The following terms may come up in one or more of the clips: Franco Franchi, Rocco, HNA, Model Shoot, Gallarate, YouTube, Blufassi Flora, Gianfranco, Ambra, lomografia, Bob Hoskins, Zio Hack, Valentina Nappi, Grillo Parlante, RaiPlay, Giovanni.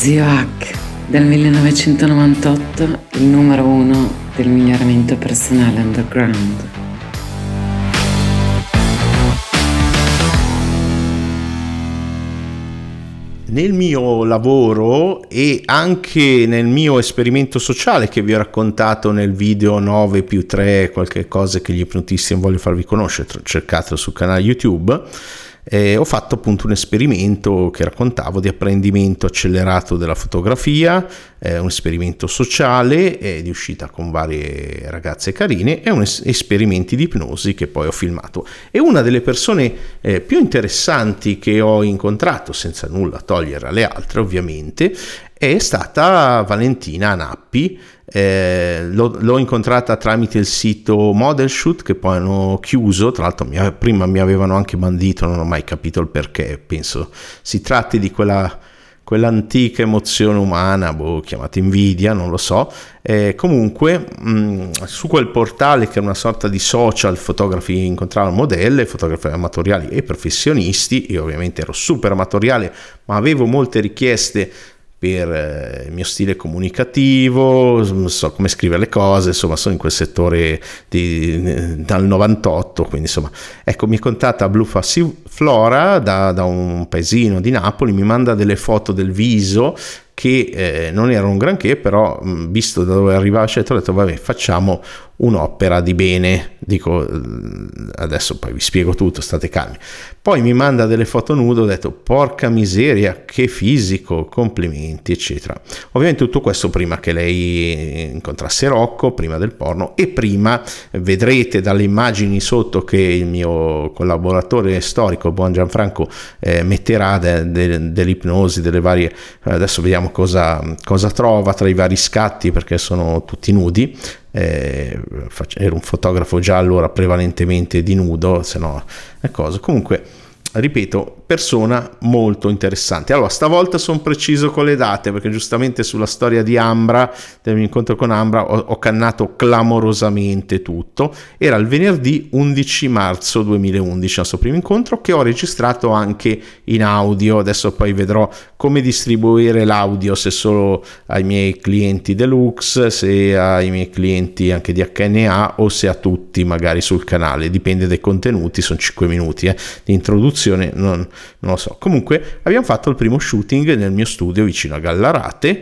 Zio Hack, dal 1998 il numero 1 del miglioramento personale underground. Nel mio lavoro e anche nel mio esperimento sociale che vi ho raccontato nel video 9+3, qualche cosa che gli ipnotisti non voglio farvi conoscere, cercatelo sul canale YouTube, ho fatto appunto un esperimento che raccontavo di apprendimento accelerato della fotografia, un esperimento sociale di uscita con varie ragazze carine e un esperimenti di ipnosi che poi ho filmato. E una delle persone più interessanti che ho incontrato, senza nulla togliere alle altre ovviamente, è stata Valentina Nappi. L'ho incontrata tramite il sito Model Shoot, che poi hanno chiuso, tra l'altro prima mi avevano anche bandito, non ho mai capito il perché. Penso si tratti di quell'antica emozione umana, chiamata invidia, non lo so. Comunque su quel portale, che era una sorta di social, fotografi incontravano modelle, fotografi amatoriali e professionisti. Io ovviamente ero super amatoriale, ma avevo molte richieste per il mio stile comunicativo, non so come scrivere le cose, insomma sono in quel settore dal 98, quindi insomma ecco, mi contatta Blufassi Flora da un paesino di Napoli, mi manda delle foto del viso che non erano un granché, però visto da dove arrivava scelta ho detto vabbè, facciamo un'opera di bene, dico adesso poi vi spiego tutto, state calmi. Poi mi manda delle foto nudo, ho detto porca miseria, che fisico, complimenti eccetera. Ovviamente tutto questo prima che lei incontrasse Rocco, prima del porno e prima, vedrete dalle immagini sotto che il mio collaboratore storico, buon Gianfranco, metterà dell'ipnosi, delle varie, adesso vediamo cosa trova tra i vari scatti, perché sono tutti nudi. Ero un fotografo già allora prevalentemente di nudo, se no è cosa. Comunque, ripeto, persona molto interessante. Allora, stavolta sono preciso con le date, perché giustamente sulla storia di Ambra, del mio incontro con Ambra, ho cannato clamorosamente tutto. Era il venerdì 11 marzo 2011 il nostro primo incontro, che ho registrato anche in audio. Adesso poi vedrò come distribuire l'audio, se solo ai miei clienti deluxe, se ai miei clienti anche di HNA o se a tutti magari sul canale, dipende dai contenuti. Sono 5 minuti di introduzione, non lo so. Comunque abbiamo fatto il primo shooting nel mio studio vicino a Gallarate.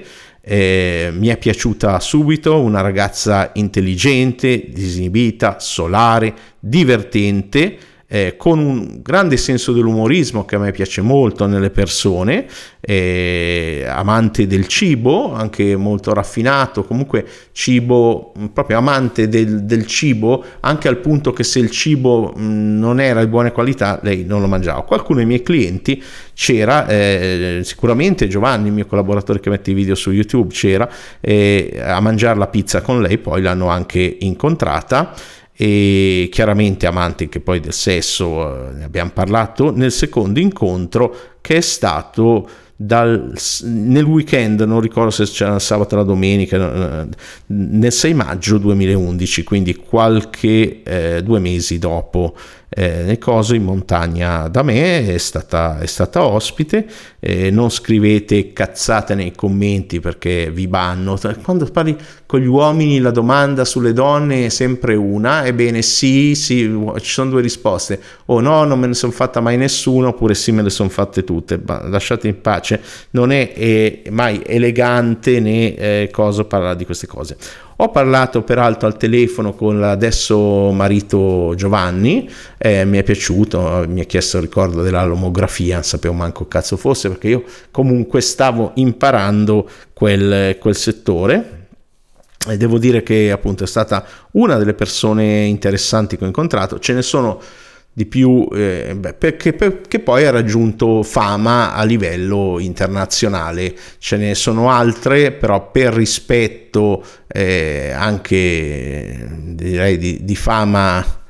Mi è piaciuta subito, una ragazza intelligente, disinibita, solare, divertente, con un grande senso dell'umorismo che a me piace molto nelle persone, amante del cibo, anche molto raffinato, comunque cibo, proprio amante del cibo, anche al punto che se il cibo non era di buona qualità lei non lo mangiava. Qualcuno dei miei clienti c'era, sicuramente Giovanni, il mio collaboratore che mette i video su YouTube, c'era a mangiare la pizza con lei, poi l'hanno anche incontrata. E chiaramente amante che poi del sesso, ne abbiamo parlato nel secondo incontro, che è stato nel weekend, non ricordo se c'era il sabato o la domenica, nel 6 maggio 2011, quindi qualche 2 mesi dopo, nel coso in montagna da me. È stata ospite. Non scrivete cazzate nei commenti perché vi banno. Quando parli con gli uomini la domanda sulle donne è sempre una, ebbene sì, ci sono 2 risposte, o no, non me ne sono fatta mai nessuna, oppure sì, me le sono fatte tutte. Lasciate in pace. Non è mai elegante né cosa parlare di queste cose. Ho parlato peraltro al telefono con l'adesso marito Giovanni, mi è piaciuto, mi ha chiesto il ricordo della lomografia, non sapevo manco cazzo fosse, perché io comunque stavo imparando quel settore. E devo dire che appunto è stata una delle persone interessanti che ho incontrato. Ce ne sono di più, perché poi ha raggiunto fama a livello internazionale. Ce ne sono altre, però per rispetto anche direi di fama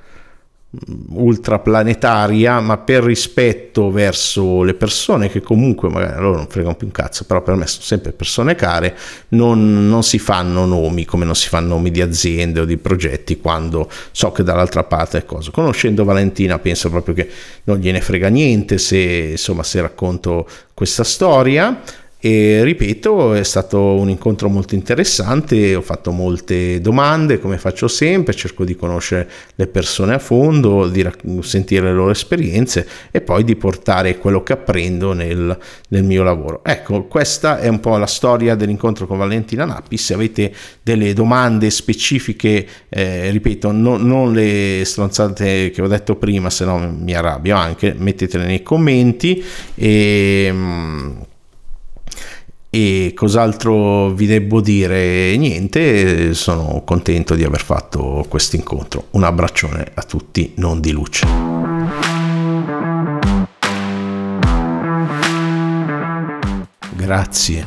ultraplanetaria, ma per rispetto verso le persone che comunque magari loro non fregano più un cazzo, però per me sono sempre persone care, non si fanno nomi, come non si fanno nomi di aziende o di progetti quando so che dall'altra parte è cosa. Conoscendo Valentina penso proprio che non gliene frega niente se racconto questa storia. E ripeto, è stato un incontro molto interessante, ho fatto molte domande, come faccio sempre, cerco di conoscere le persone a fondo, di sentire le loro esperienze e poi di portare quello che apprendo nel mio lavoro. Ecco, questa è un po' la storia dell'incontro con Valentina Nappi. Se avete delle domande specifiche, ripeto, non le stronzate che ho detto prima, se no mi arrabbio anche, mettetele nei commenti. E cos'altro vi devo dire? Niente, sono contento di aver fatto questo incontro. Un abbraccione a tutti, non di luce. Grazie